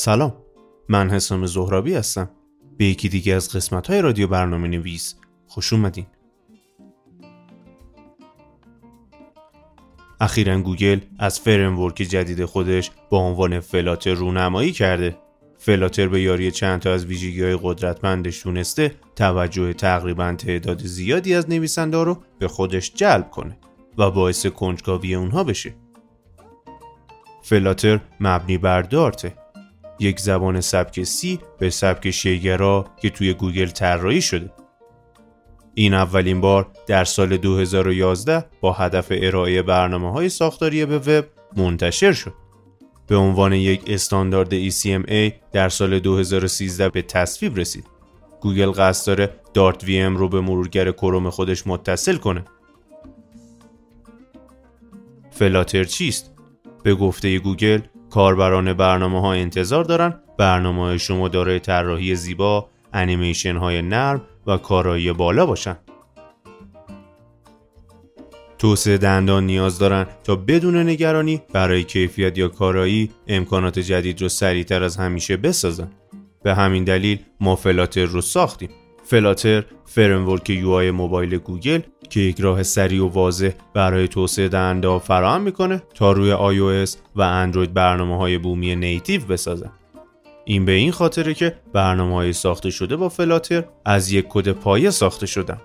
سلام، من حسام زهراوی هستم. به یکی دیگه از قسمت‌های رادیو برنامه نویس خوش اومدین. اخیراً گوگل از فریمورک جدید خودش با عنوان فلاتر رونمایی کرده. فلاتر به یاری چند تا از ویژگی‌های قدرتمندش تونسته توجه تقریباً تعداد زیادی از نویسنده‌ها رو به خودش جلب کنه و باعث کنجکاوی اونها بشه. فلاتر مبنی بر دارته، یک زبان سبک سی به سبک شیگرا که توی گوگل طراحی شده. این اولین بار در سال 2011 با هدف ارائه برنامه‌های ساختاری به وب منتشر شد. به عنوان یک استاندارد ECMA در سال 2013 به تصویب رسید. گوگل قصد داره دارت VM رو به مرورگر کروم خودش متصل کنه. فلاتر چیست؟ به گفته گوگل، کاربران برنامه‌ها انتظار دارن برنامه‌های شما دارای طراحی زیبا، انیمیشن‌های نرم و کارایی بالا باشن. توسعه دندان نیاز دارن تا بدون نگرانی برای کیفیت یا کارایی امکانات جدید رو سریعتر از همیشه بسازن. به همین دلیل ما فلاتر رو ساختیم. فلاتر فریمورک UI موبایل گوگل که یک راه سریع و واضح برای توسعه دهنده‌ها فراهم میکنه تا روی iOS و اندروید برنامه‌های بومی نیتیو بسازن. این به این خاطره که برنامه‌های ساخته شده با فلاتر از یک کد پایه ساخته شدن،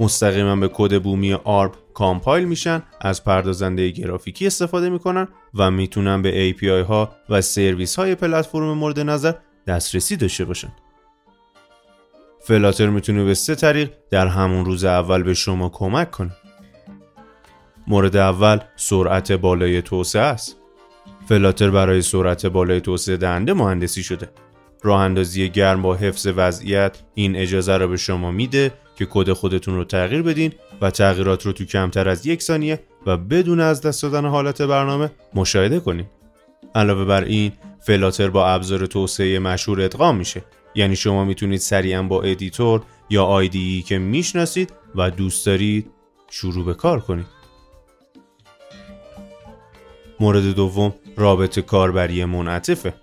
مستقیما به کد بومی آرب کامپایل میشن، از پردازنده گرافیکی استفاده میکنن و میتونن به API ها و سرویس های پلتفرم مورد نظر دسترسی داشته باشن. فلاتر میتونه به سه طریق در همون روز اول به شما کمک کنه. مورد اول سرعت بالای توسعه است. فلاتر برای سرعت بالای توسعه دهنده مهندسی شده. راه اندازی گرم با حفظ وضعیت این اجازه رو به شما میده که کد خودتون رو تغییر بدین و تغییرات رو تو کمتر از 1 ثانیه و بدون از دست دادن حالت برنامه مشاهده کنین. علاوه بر این، فلاتر با ابزار توسعه مشهور ادغام میشه. یعنی شما میتونید سریعا با ادیتور یا IDE که میشناسید و دوست دارید شروع به کار کنید. مورد دوم رابط کاربری منعطفه.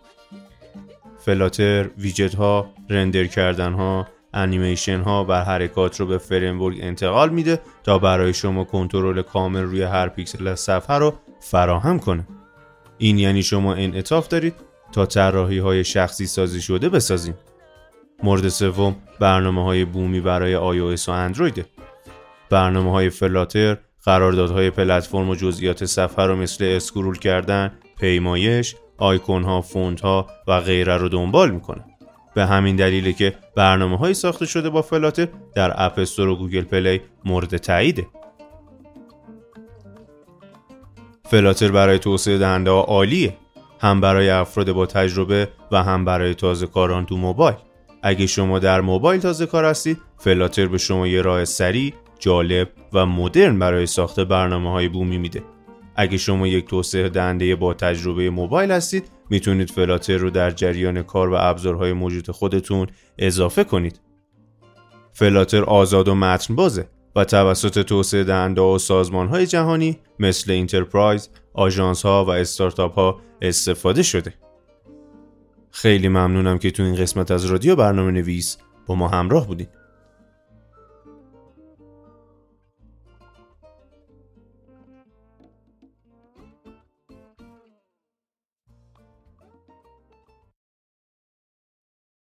فلاتر ویجت ها، رندر کردن ها، انیمیشن ها و حرکات رو به فریمورک انتقال میده تا برای شما کنترل کامل روی هر پیکسل از صفحه رو فراهم کنه. این یعنی شما انعطاف دارید تا طراحی های شخصی سازی شده بسازید. مورد سوم برنامه‌های بومی برای iOS و اندروید. برنامه‌های فلاتر قراردادهای پلتفرم و جزئیات صفحه رو مثل اسکرول کردن، پیمایش، آیکون‌ها، فونت‌ها و غیره رو دنبال می‌کنه. به همین دلیله که برنامه‌های ساخته شده با فلاتر در اپ استور و گوگل پلی مورد تاییده. فلاتر برای توسعه دهنده‌ها عالیه، هم برای افراد با تجربه و هم برای تازه‌کاران تو موبایل. اگه شما در موبایل تازه کار هستید، فلاتر به شما یه راه سریع، جالب و مدرن برای ساخت برنامه‌های بومی میده. اگه شما یک توسعه دهنده با تجربه موبایل هستید، میتونید فلاتر رو در جریان کار و ابزارهای موجود خودتون اضافه کنید. فلاتر آزاد و متن بازه و توسط توسعه دهنده و سازمان‌های جهانی مثل انترپرایز، آژانس‌ها و استارتاپ‌ها استفاده شده. خیلی ممنونم که تو این قسمت از رادیو برنامه نویس با ما همراه بودید.